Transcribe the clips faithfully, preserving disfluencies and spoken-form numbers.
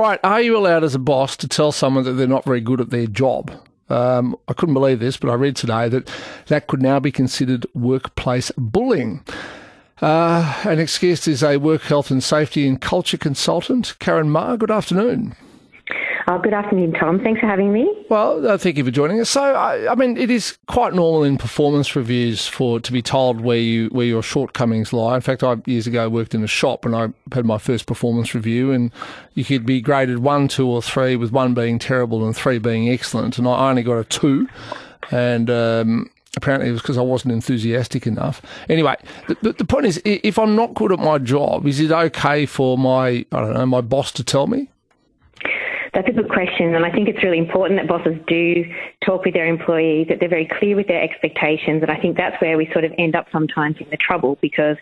All right, are you allowed as a boss to tell someone that they're not very good at their job? Um, I couldn't believe this, but I read today that that could now be considered workplace bullying. Uh, and next guest is a work health and safety and culture consultant, Karen Maher. Good afternoon. Oh, good afternoon, Tom. Thanks for having me. Well, uh, thank you for joining us. So, I, I mean, it is quite normal in performance reviews for to be told where you where your shortcomings lie. In fact, I years ago worked in a shop and I had my first performance review, and you could be graded one, two, or three, with one being terrible and three being excellent. And I only got a two, and um, apparently it was because I wasn't enthusiastic enough. Anyway, the, the point is, if I'm not good at my job, is it okay for my I don't know my boss to tell me? That's a good question, and I think it's really important that bosses do talk with their employees, that they're very clear with their expectations, and I think that's where we sort of end up sometimes in the trouble, because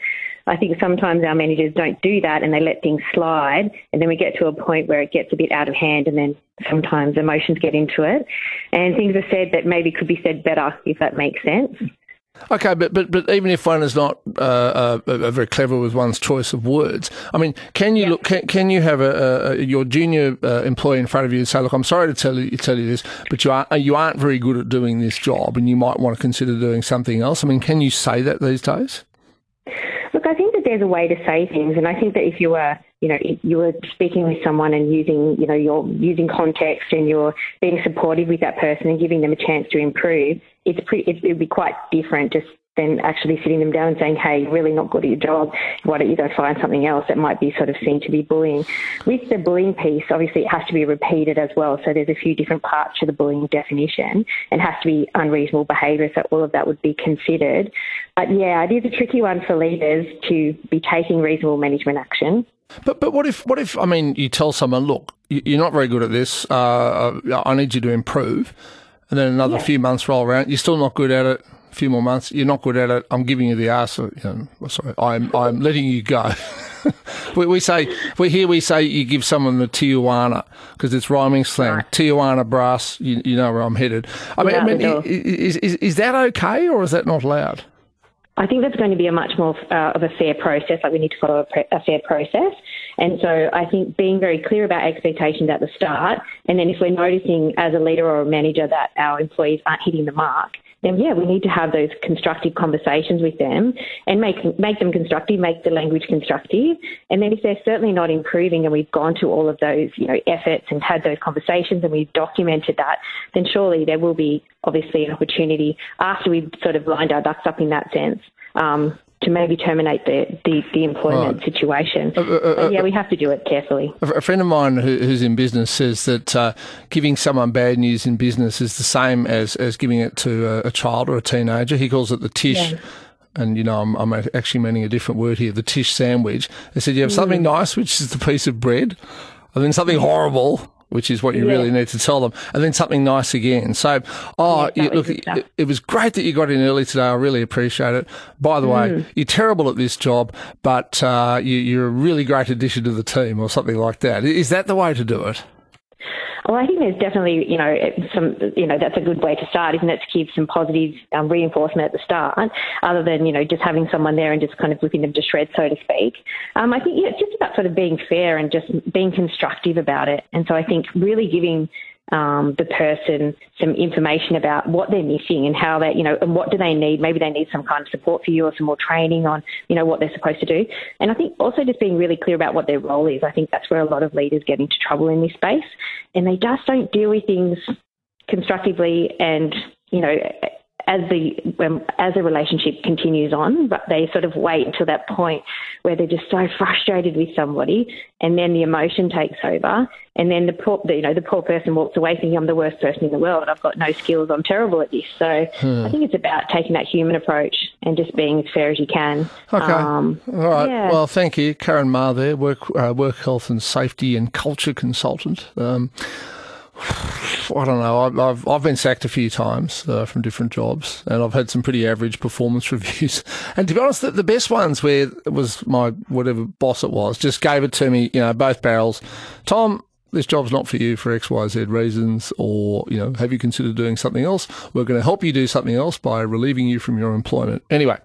I think sometimes our managers don't do that and they let things slide, and then we get to a point where it gets a bit out of hand, and then sometimes emotions get into it and things are said that maybe could be said better, if that makes sense. Okay, but, but, but even if one is not uh, uh, very clever with one's choice of words, I mean, can you yeah. look? Can, can you have a, a, your junior uh, employee in front of you and say, "Look, I'm sorry to tell you tell you this, but you aren't you aren't very good at doing this job, and you might want to consider doing something else." I mean, can you say that these days? Look, I think that there's a way to say things, and I think that if you were, you know, if you were speaking with someone and using, you know, you're using context and you're being supportive with that person and giving them a chance to improve, it's pretty, it would be quite different just than actually sitting them down and saying, "Hey, you're really not good at your job. Why don't you go find something else?" That might be sort of seen to be bullying. With the bullying piece, obviously it has to be repeated as well. So there's a few different parts to the bullying definition, and has to be unreasonable behaviour. So all of that would be considered. But yeah, it is a tricky one for leaders to be taking reasonable management action. But but what if what if I mean you tell someone, "Look, you're not very good at this. Uh, I need you to improve." And then another yeah. few months roll around, you're still not good at it. A few more months, you're not good at it. I'm giving you the arse. You know, sorry, I'm I'm letting you go. we, we say we here we say you give someone the Tijuana because it's rhyming slang. Right. Tijuana brass. You, you know where I'm headed. I mean, I mean is, is is that okay or is that not allowed? I think that's going to be a much more uh, of a fair process. Like we need to follow a, pre- a fair process. And so I think being very clear about expectations at the start, and then if we're noticing as a leader or a manager that our employees aren't hitting the mark, then yeah, we need to have those constructive conversations with them and make make them constructive, make the language constructive. And then if they're certainly not improving and we've gone to all of those, you know, efforts and had those conversations and we've documented that, then surely there will be obviously an opportunity after we've sort of lined our ducks up in that sense. Um, to maybe terminate the, the, the employment right. situation. Uh, uh, but yeah, we have to do it carefully. A friend of mine who, who's in business says that uh, giving someone bad news in business is the same as, as giving it to a, a child or a teenager. He calls it the tish. Yeah. And, you know, I'm, I'm actually meaning a different word here, the tish sandwich. They said you have something mm. nice, which is the piece of bread, and then something horrible, which is what you yeah. really need to tell them, and then something nice again. So, oh, yeah, you, look, it, it was great that you got in early today. I really appreciate it. By the mm. way, you're terrible at this job, but uh, you, you're a really great addition to the team or something like that. Is that the way to do it? Well, I think there's definitely, you know, some, you know, that's a good way to start, isn't it? To give some positive um, reinforcement at the start, other than, you know, just having someone there and just kind of whipping them to shreds, so to speak. Um, I think yeah, it's just about sort of being fair and just being constructive about it. And so I think really giving um, the person some information about what they're missing and how that, you know, and what do they need? Maybe they need some kind of support for you or some more training on, you know, what they're supposed to do. And I think also just being really clear about what their role is. I think that's where a lot of leaders get into trouble in this space. And they just don't deal with things constructively and, you know, as the um, as the relationship continues on, but they sort of wait until that point where they're just so frustrated with somebody, and then the emotion takes over, and then the poor, the, you know, the poor person walks away thinking, "I'm the worst person in the world. I've got no skills. I'm terrible at this." So hmm. I think it's about taking that human approach and just being as fair as you can. Okay. Um, All right. Yeah. Well, thank you, Karen Maher there, work uh, work health and safety and culture consultant. Um, I don't know. I've I've been sacked a few times uh, from different jobs, and I've had some pretty average performance reviews. And to be honest, the, the best ones where it was my whatever boss it was just gave it to me, you know, both barrels. "Tom, this job's not for you for X, Y, Z reasons, or, you know, have you considered doing something else? We're going to help you do something else by relieving you from your employment." Anyway.